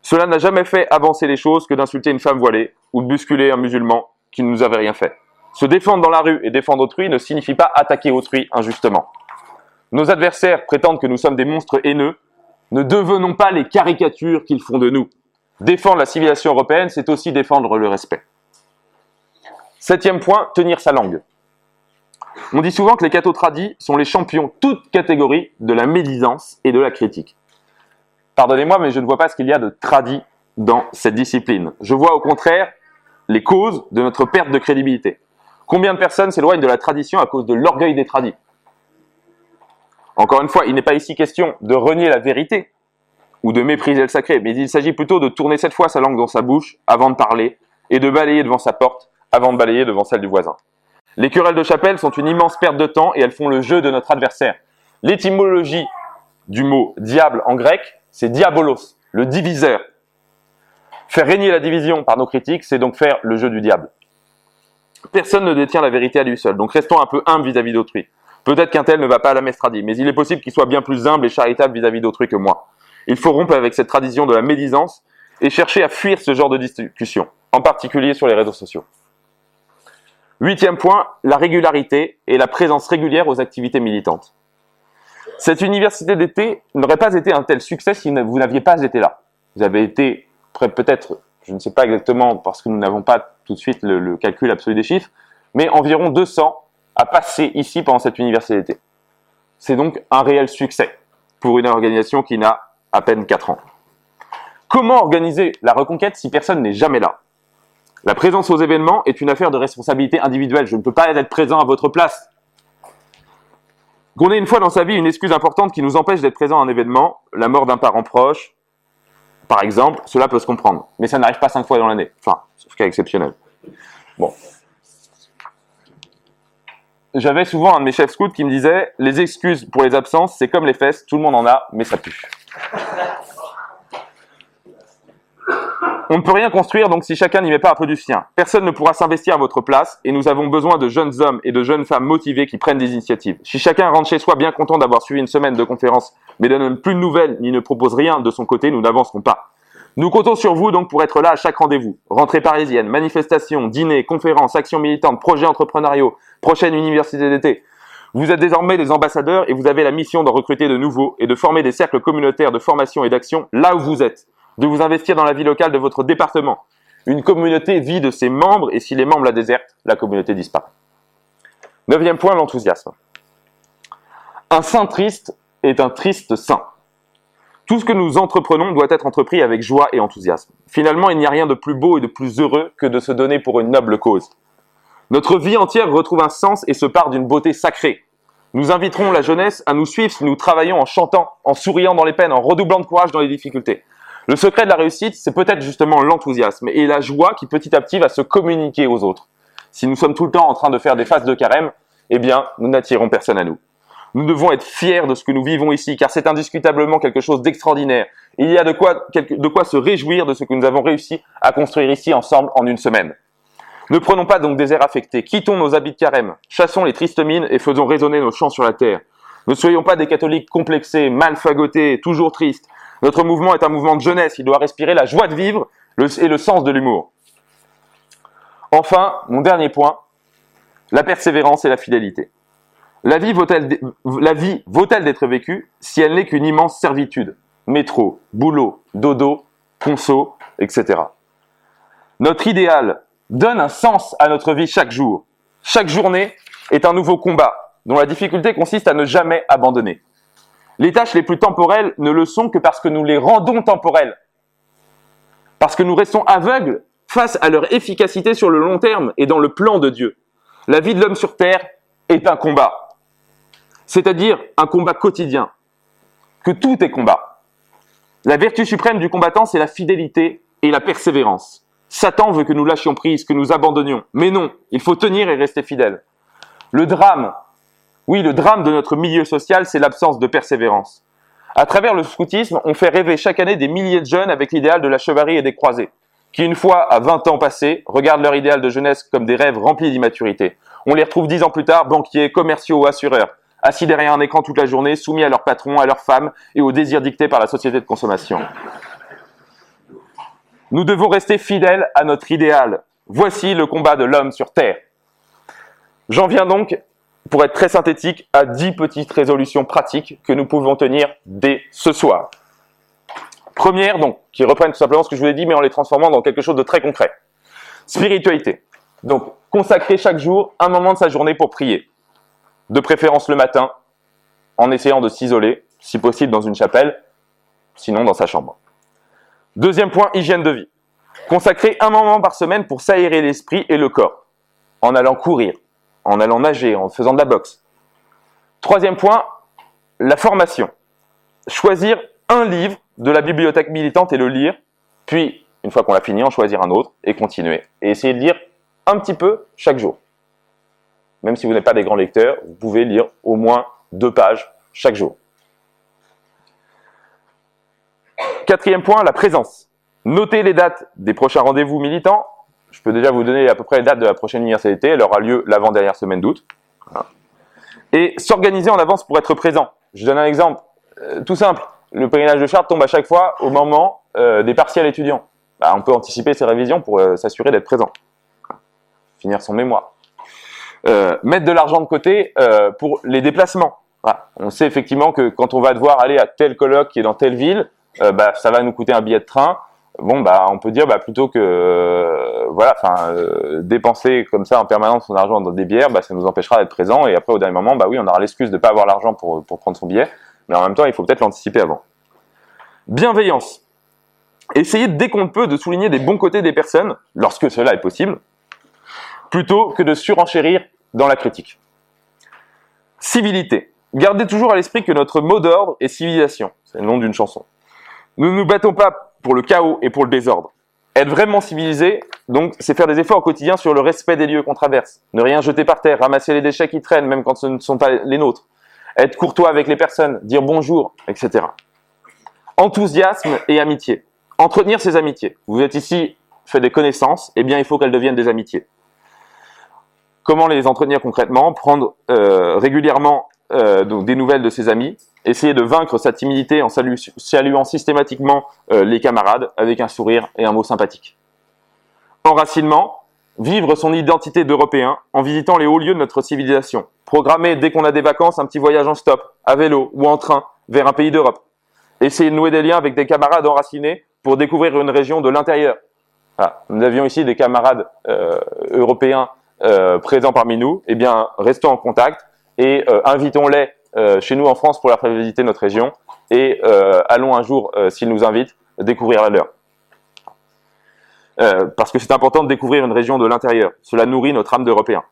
Cela n'a jamais fait avancer les choses que d'insulter une femme voilée ou de bousculer un musulman qui ne nous avait rien fait. Se défendre dans la rue et défendre autrui ne signifie pas attaquer autrui injustement. Nos adversaires prétendent que nous sommes des monstres haineux. Ne devenons pas les caricatures qu'ils font de nous. Défendre la civilisation européenne, c'est aussi défendre le respect. Septième point, tenir sa langue. On dit souvent que les catho-tradis sont les champions, toutes catégories, de la médisance et de la critique. Pardonnez-moi, mais je ne vois pas ce qu'il y a de tradis dans cette discipline. Je vois au contraire les causes de notre perte de crédibilité. Combien de personnes s'éloignent de la tradition à cause de l'orgueil des tradis ? Encore une fois, il n'est pas ici question de renier la vérité, ou de mépriser le sacré, mais il s'agit plutôt de tourner cette fois sa langue dans sa bouche avant de parler, et de balayer devant sa porte avant de balayer devant celle du voisin. Les querelles de chapelle sont une immense perte de temps et elles font le jeu de notre adversaire. L'étymologie du mot « diable » en grec, c'est « diabolos », le diviseur. Faire régner la division par nos critiques, c'est donc faire le jeu du diable. Personne ne détient la vérité à lui seul, donc restons un peu humbles vis-à-vis d'autrui. Peut-être qu'un tel ne va pas à la messe tradie, mais il est possible qu'il soit bien plus humble et charitable vis-à-vis d'autrui que moi. Il faut rompre avec cette tradition de la médisance et chercher à fuir ce genre de discussion, en particulier sur les réseaux sociaux. Huitième point, la régularité et la présence régulière aux activités militantes. Cette université d'été n'aurait pas été un tel succès si vous n'aviez pas été là. Vous avez été peut-être, je ne sais pas exactement parce que nous n'avons pas tout de suite le, le calcul absolu des chiffres, mais environ deux cents à passer ici pendant cette université d'été. C'est donc un réel succès pour une organisation qui n'a à peine quatre ans. Comment organiser la reconquête si personne n'est jamais là ? La présence aux événements est une affaire de responsabilité individuelle. Je ne peux pas être présent à votre place. Qu'on ait une fois dans sa vie une excuse importante qui nous empêche d'être présent à un événement, la mort d'un parent proche, par exemple, cela peut se comprendre. Mais ça n'arrive pas cinq fois dans l'année. Enfin, c'est un cas exceptionnel. Bon. J'avais souvent un de mes chefs scouts qui me disait « Les excuses pour les absences, c'est comme les fesses, tout le monde en a, mais ça pue. » On ne peut rien construire donc si chacun n'y met pas un peu du sien. Personne ne pourra s'investir à votre place et nous avons besoin de jeunes hommes et de jeunes femmes motivés qui prennent des initiatives. Si chacun rentre chez soi bien content d'avoir suivi une semaine de conférence mais ne donne plus de nouvelles ni ne propose rien de son côté, nous n'avancerons pas. Nous comptons sur vous donc pour être là à chaque rendez-vous. Rentrée parisienne, manifestations, dîners, conférences, actions militantes, projets entrepreneuriaux, prochaine université d'été. Vous êtes désormais des ambassadeurs et vous avez la mission d'en recruter de nouveaux et de former des cercles communautaires de formation et d'action là où vous êtes. De vous investir dans la vie locale de votre département. Une communauté vit de ses membres, et si les membres la désertent, la communauté disparaît. Neuvième point, l'enthousiasme. Un saint triste est un triste saint. Tout ce que nous entreprenons doit être entrepris avec joie et enthousiasme. Finalement, il n'y a rien de plus beau et de plus heureux que de se donner pour une noble cause. Notre vie entière retrouve un sens et se part d'une beauté sacrée. Nous inviterons la jeunesse à nous suivre si nous travaillons en chantant, en souriant dans les peines, en redoublant de courage dans les difficultés. Le secret de la réussite, c'est peut-être justement l'enthousiasme et la joie qui petit à petit va se communiquer aux autres. Si nous sommes tout le temps en train de faire des faces de carême, eh bien, nous n'attirons personne à nous. Nous devons être fiers de ce que nous vivons ici, car c'est indiscutablement quelque chose d'extraordinaire. Il y a de quoi, de quoi se réjouir de ce que nous avons réussi à construire ici ensemble en une semaine. Ne prenons pas donc des airs affectés, quittons nos habits de carême, chassons les tristes mines et faisons résonner nos chants sur la terre. Ne soyons pas des catholiques complexés, mal fagotés, toujours tristes. Notre mouvement est un mouvement de jeunesse, il doit respirer la joie de vivre et le sens de l'humour. Enfin, mon dernier point, la persévérance et la fidélité. La vie vaut-elle, la vie vaut-elle d'être vécue si elle n'est qu'une immense servitude ? Métro, boulot, dodo, conso, et cetera. Notre idéal donne un sens à notre vie chaque jour. Chaque journée est un nouveau combat dont la difficulté consiste à ne jamais abandonner. Les tâches les plus temporelles ne le sont que parce que nous les rendons temporelles. Parce que nous restons aveugles face à leur efficacité sur le long terme et dans le plan de Dieu. La vie de l'homme sur terre est un combat. C'est-à-dire un combat quotidien. Que tout est combat. La vertu suprême du combattant, c'est la fidélité et la persévérance. Satan veut que nous lâchions prise, que nous abandonnions. Mais non, il faut tenir et rester fidèle. Le drame... Oui, le drame de notre milieu social, c'est l'absence de persévérance. À travers le scoutisme, on fait rêver chaque année des milliers de jeunes avec l'idéal de la chevalerie et des croisés, qui une fois à vingt ans passés, regardent leur idéal de jeunesse comme des rêves remplis d'immaturité. On les retrouve dix ans plus tard, banquiers, commerciaux ou assureurs, assis derrière un écran toute la journée, soumis à leur patron, à leur femme et aux désirs dictés par la société de consommation. Nous devons rester fidèles à notre idéal. Voici le combat de l'homme sur Terre. J'en viens donc... pour être très synthétique, à dix petites résolutions pratiques que nous pouvons tenir dès ce soir. Première, donc, qui reprennent tout simplement ce que je vous ai dit, mais en les transformant dans quelque chose de très concret. Spiritualité. Donc, consacrer chaque jour un moment de sa journée pour prier. De préférence le matin, en essayant de s'isoler, si possible dans une chapelle, sinon dans sa chambre. Deuxième point, hygiène de vie. Consacrer un moment par semaine pour s'aérer l'esprit et le corps, en allant courir, en allant nager, en faisant de la boxe. Troisième point, la formation. Choisir un livre de la bibliothèque militante et le lire, puis, une fois qu'on l'a fini, en choisir un autre et continuer. Et essayer de lire un petit peu chaque jour. Même si vous n'êtes pas des grands lecteurs, vous pouvez lire au moins deux pages chaque jour. Quatrième point, la présence. Notez les dates des prochains rendez-vous militants. Je peux déjà vous donner à peu près les dates de la prochaine universalité. Elle aura lieu l'avant-dernière semaine d'août. Voilà. Et s'organiser en avance pour être présent. Je donne un exemple euh, tout simple. Le pèlerinage de Chartres tombe à chaque fois au moment euh, des partiels étudiants. Bah, on peut anticiper ces révisions pour euh, s'assurer d'être présent. Finir son mémoire. Euh, mettre de l'argent de côté euh, pour les déplacements. Voilà. On sait effectivement que quand on va devoir aller à tel colloque qui est dans telle ville, euh, bah, ça va nous coûter un billet de train. Bon, bah, on peut dire bah, plutôt que euh, voilà, euh, dépenser comme ça en permanence son argent dans des bières, bah, ça nous empêchera d'être présent. Et après, au dernier moment, bah, oui, on aura l'excuse de ne pas avoir l'argent pour, pour prendre son billet. Mais en même temps, il faut peut-être l'anticiper avant. Bienveillance. Essayez dès qu'on peut de souligner des bons côtés des personnes, lorsque cela est possible, plutôt que de surenchérir dans la critique. Civilité. Gardez toujours à l'esprit que notre mot d'ordre est civilisation. C'est le nom d'une chanson. Nous ne nous battons pas pour le chaos et pour le désordre. Être vraiment civilisé, donc, c'est faire des efforts au quotidien sur le respect des lieux qu'on traverse. Ne rien jeter par terre, ramasser les déchets qui traînent, même quand ce ne sont pas les nôtres. Être courtois avec les personnes, dire bonjour, et cetera. Enthousiasme et amitié. Entretenir ses amitiés. Vous êtes ici, faites des connaissances, eh bien il faut qu'elles deviennent des amitiés. Comment les entretenir concrètement ? Prendre euh, régulièrement euh, donc, des nouvelles de ses amis. Essayer de vaincre sa timidité en salu- saluant systématiquement euh, les camarades avec un sourire et un mot sympathique. Enracinement. Vivre son identité d'Européen en visitant les hauts lieux de notre civilisation. Programmer, dès qu'on a des vacances, un petit voyage en stop, à vélo ou en train, vers un pays d'Europe. Essayer de nouer des liens avec des camarades enracinés pour découvrir une région de l'intérieur. Voilà. Nous avions ici des camarades euh, européens euh, présents parmi nous. Eh bien, restons en contact et euh, invitons-les euh, chez nous en France pour leur faire visiter notre région. Et euh, allons un jour, euh, s'ils nous invitent, découvrir la leur. Euh, parce que c'est important de découvrir une région de l'intérieur. Cela nourrit notre âme d'Européen.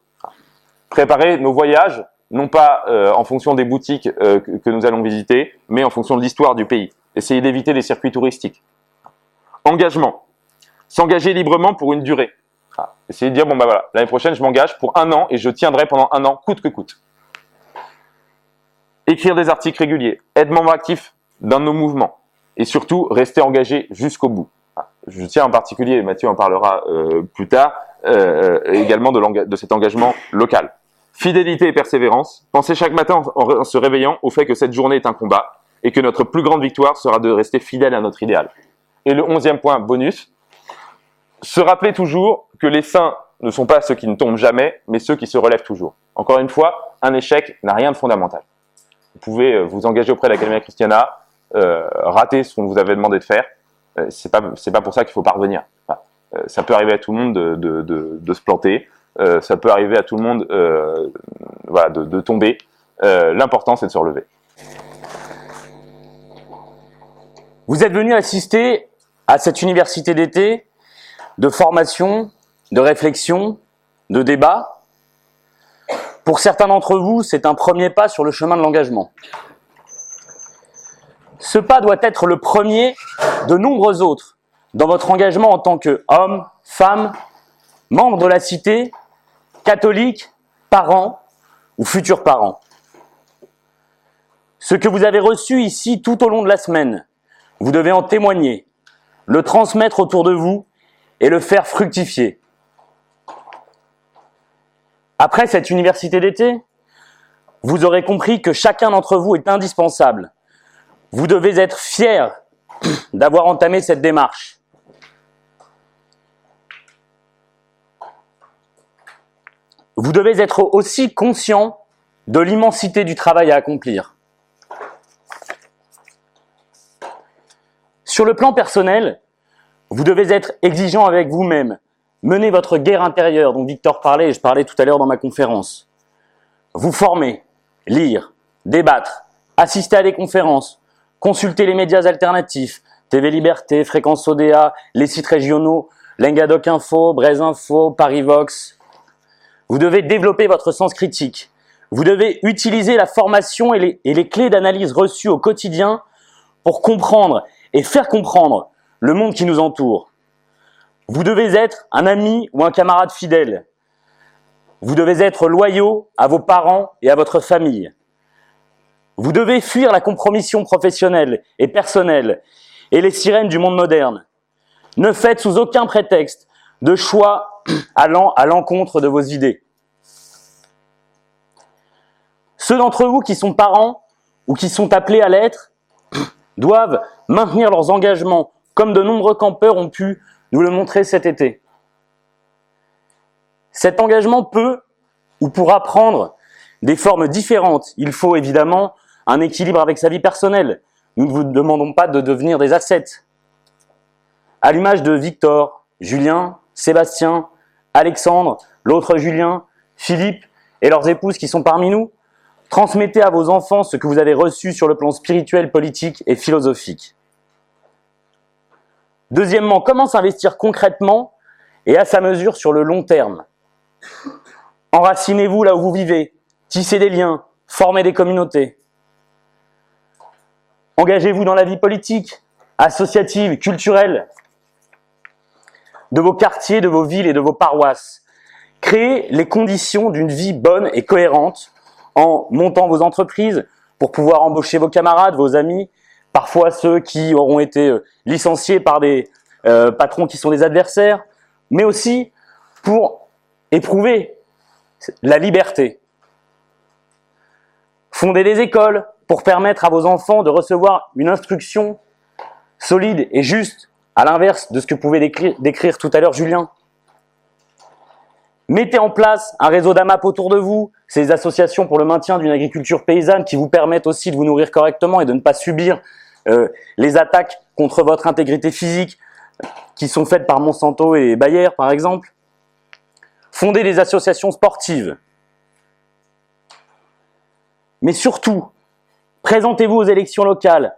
Préparer nos voyages, non pas euh, en fonction des boutiques euh, que, que nous allons visiter, mais en fonction de l'histoire du pays. Essayer d'éviter les circuits touristiques. Engagement. S'engager librement pour une durée. Ah. Essayer de dire, bon bah voilà, l'année prochaine je m'engage pour un an et je tiendrai pendant un an, coûte que coûte. Écrire des articles réguliers. Être membre actif d'un de nos mouvements. Et surtout, rester engagé jusqu'au bout. Je tiens en particulier, et Mathieu en parlera euh, plus tard, euh, également de, de cet engagement local. Fidélité et persévérance. Pensez chaque matin en, en se réveillant au fait que cette journée est un combat et que notre plus grande victoire sera de rester fidèle à notre idéal. Et le onzième point bonus, se rappeler toujours que les saints ne sont pas ceux qui ne tombent jamais, mais ceux qui se relèvent toujours. Encore une fois, un échec n'a rien de fondamental. Vous pouvez vous engager auprès de l'Academia Christiana, euh, rater ce qu'on vous avait demandé de faire. C'est pas, c'est pas pour ça qu'il faut pas revenir. Enfin, euh, ça peut arriver à tout le monde de, de, de, de se planter, euh, ça peut arriver à tout le monde euh, voilà, de, de tomber. Euh, l'important, c'est de se relever. Vous êtes venu assister à cette université d'été de formation, de réflexion, de débat. Pour certains d'entre vous, c'est un premier pas sur le chemin de l'engagement. Ce pas doit être le premier de nombreux autres dans votre engagement en tant qu'homme, femme, membre de la cité, catholique, parent ou futur parent. Ce que vous avez reçu ici tout au long de la semaine, vous devez en témoigner, le transmettre autour de vous et le faire fructifier. Après cette université d'été, vous aurez compris que chacun d'entre vous est indispensable. Vous devez être fiers d'avoir entamé cette démarche. Vous devez être aussi conscient de l'immensité du travail à accomplir. Sur le plan personnel, vous devez être exigeant avec vous-même, mener votre guerre intérieure dont Victor parlait et je parlais tout à l'heure dans ma conférence. Vous former, lire, débattre, assister à des conférences, consultez les médias alternatifs, T V Liberté, Fréquences O D A, les sites régionaux, Languedoc Info, Brest Info, Paris Vox. Vous devez développer votre sens critique. Vous devez utiliser la formation et les, et les clés d'analyse reçues au quotidien pour comprendre et faire comprendre le monde qui nous entoure. Vous devez être un ami ou un camarade fidèle. Vous devez être loyaux à vos parents et à votre famille. Vous devez fuir la compromission professionnelle et personnelle et les sirènes du monde moderne. Ne faites sous aucun prétexte de choix allant à l'encontre de vos idées. Ceux d'entre vous qui sont parents ou qui sont appelés à l'être doivent maintenir leurs engagements, comme de nombreux campeurs ont pu nous le montrer cet été. Cet engagement peut ou pourra prendre des formes différentes. Il faut évidemment un équilibre avec sa vie personnelle. Nous ne vous demandons pas de devenir des ascètes. À l'image de Victor, Julien, Sébastien, Alexandre, l'autre Julien, Philippe et leurs épouses qui sont parmi nous, transmettez à vos enfants ce que vous avez reçu sur le plan spirituel, politique et philosophique. Deuxièmement, comment s'investir concrètement et à sa mesure sur le long terme ? Enracinez-vous là où vous vivez, tissez des liens, formez des communautés. Engagez-vous dans la vie politique, associative, culturelle, de vos quartiers, de vos villes et de vos paroisses. Créez les conditions d'une vie bonne et cohérente, en montant vos entreprises pour pouvoir embaucher vos camarades, vos amis, parfois ceux qui auront été licenciés par des euh, patrons qui sont des adversaires, mais aussi pour éprouver la liberté. Fondez des écoles pour permettre à vos enfants de recevoir une instruction solide et juste, à l'inverse de ce que pouvait décrire, décrire tout à l'heure Julien. Mettez en place un réseau d'AMAP autour de vous, ces associations pour le maintien d'une agriculture paysanne qui vous permettent aussi de vous nourrir correctement et de ne pas subir euh, les attaques contre votre intégrité physique qui sont faites par Monsanto et Bayer par exemple. Fondez des associations sportives. Mais surtout, présentez-vous aux élections locales.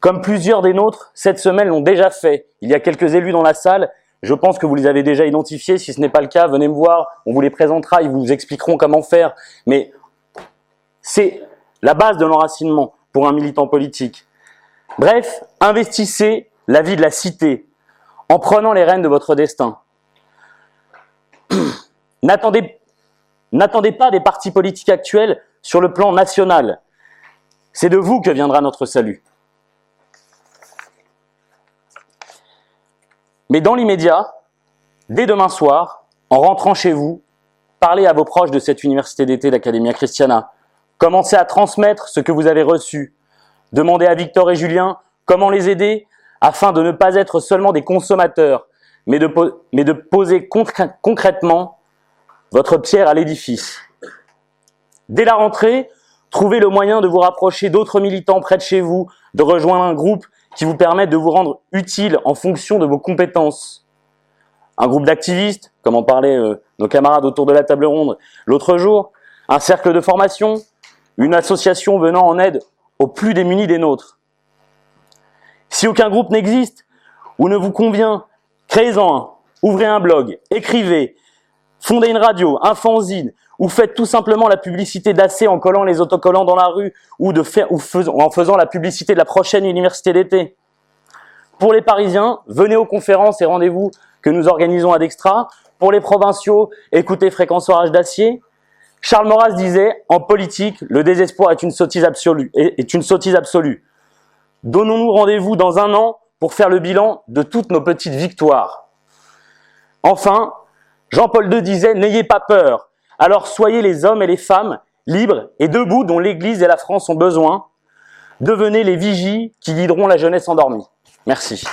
Comme plusieurs des nôtres, cette semaine l'ont déjà fait. Il y a quelques élus dans la salle. Je pense que vous les avez déjà identifiés. Si ce n'est pas le cas, venez me voir, on vous les présentera, ils vous expliqueront comment faire. Mais c'est la base de l'enracinement pour un militant politique. Bref, investissez la vie de la cité en prenant les rênes de votre destin. N'attendez, n'attendez pas des partis politiques actuels sur le plan national. C'est de vous que viendra notre salut. Mais dans l'immédiat, dès demain soir, en rentrant chez vous, parlez à vos proches de cette université d'été d'Academia Christiana. Commencez à transmettre ce que vous avez reçu. Demandez à Victor et Julien comment les aider afin de ne pas être seulement des consommateurs, mais de, po- mais de poser concr- concrètement votre pierre à l'édifice. Dès la rentrée, trouvez le moyen de vous rapprocher d'autres militants près de chez vous, de rejoindre un groupe qui vous permettent de vous rendre utile en fonction de vos compétences. Un groupe d'activistes, comme en parlaient euh, nos camarades autour de la table ronde l'autre jour, un cercle de formation, une association venant en aide aux plus démunis des nôtres. Si aucun groupe n'existe ou ne vous convient, créez-en un, ouvrez un blog, écrivez, fondez une radio, un fanzine, ou faites tout simplement la publicité d'A C en collant les autocollants dans la rue ou, de faire, ou fais, en faisant la publicité de la prochaine université d'été. Pour les Parisiens, venez aux conférences et rendez-vous que nous organisons à Dextra. Pour les provinciaux, écoutez Fréquences Orage d'Acier. Charles Maurras disait « En politique, le désespoir est une sottise absolue. Est une sottise absolue. Donnons-nous rendez-vous dans un an pour faire le bilan de toutes nos petites victoires. » Enfin, Jean-Paul deux disait « N'ayez pas peur. Alors soyez les hommes et les femmes libres et debout dont l'Église et la France ont besoin. Devenez les vigies qui guideront la jeunesse endormie. » Merci.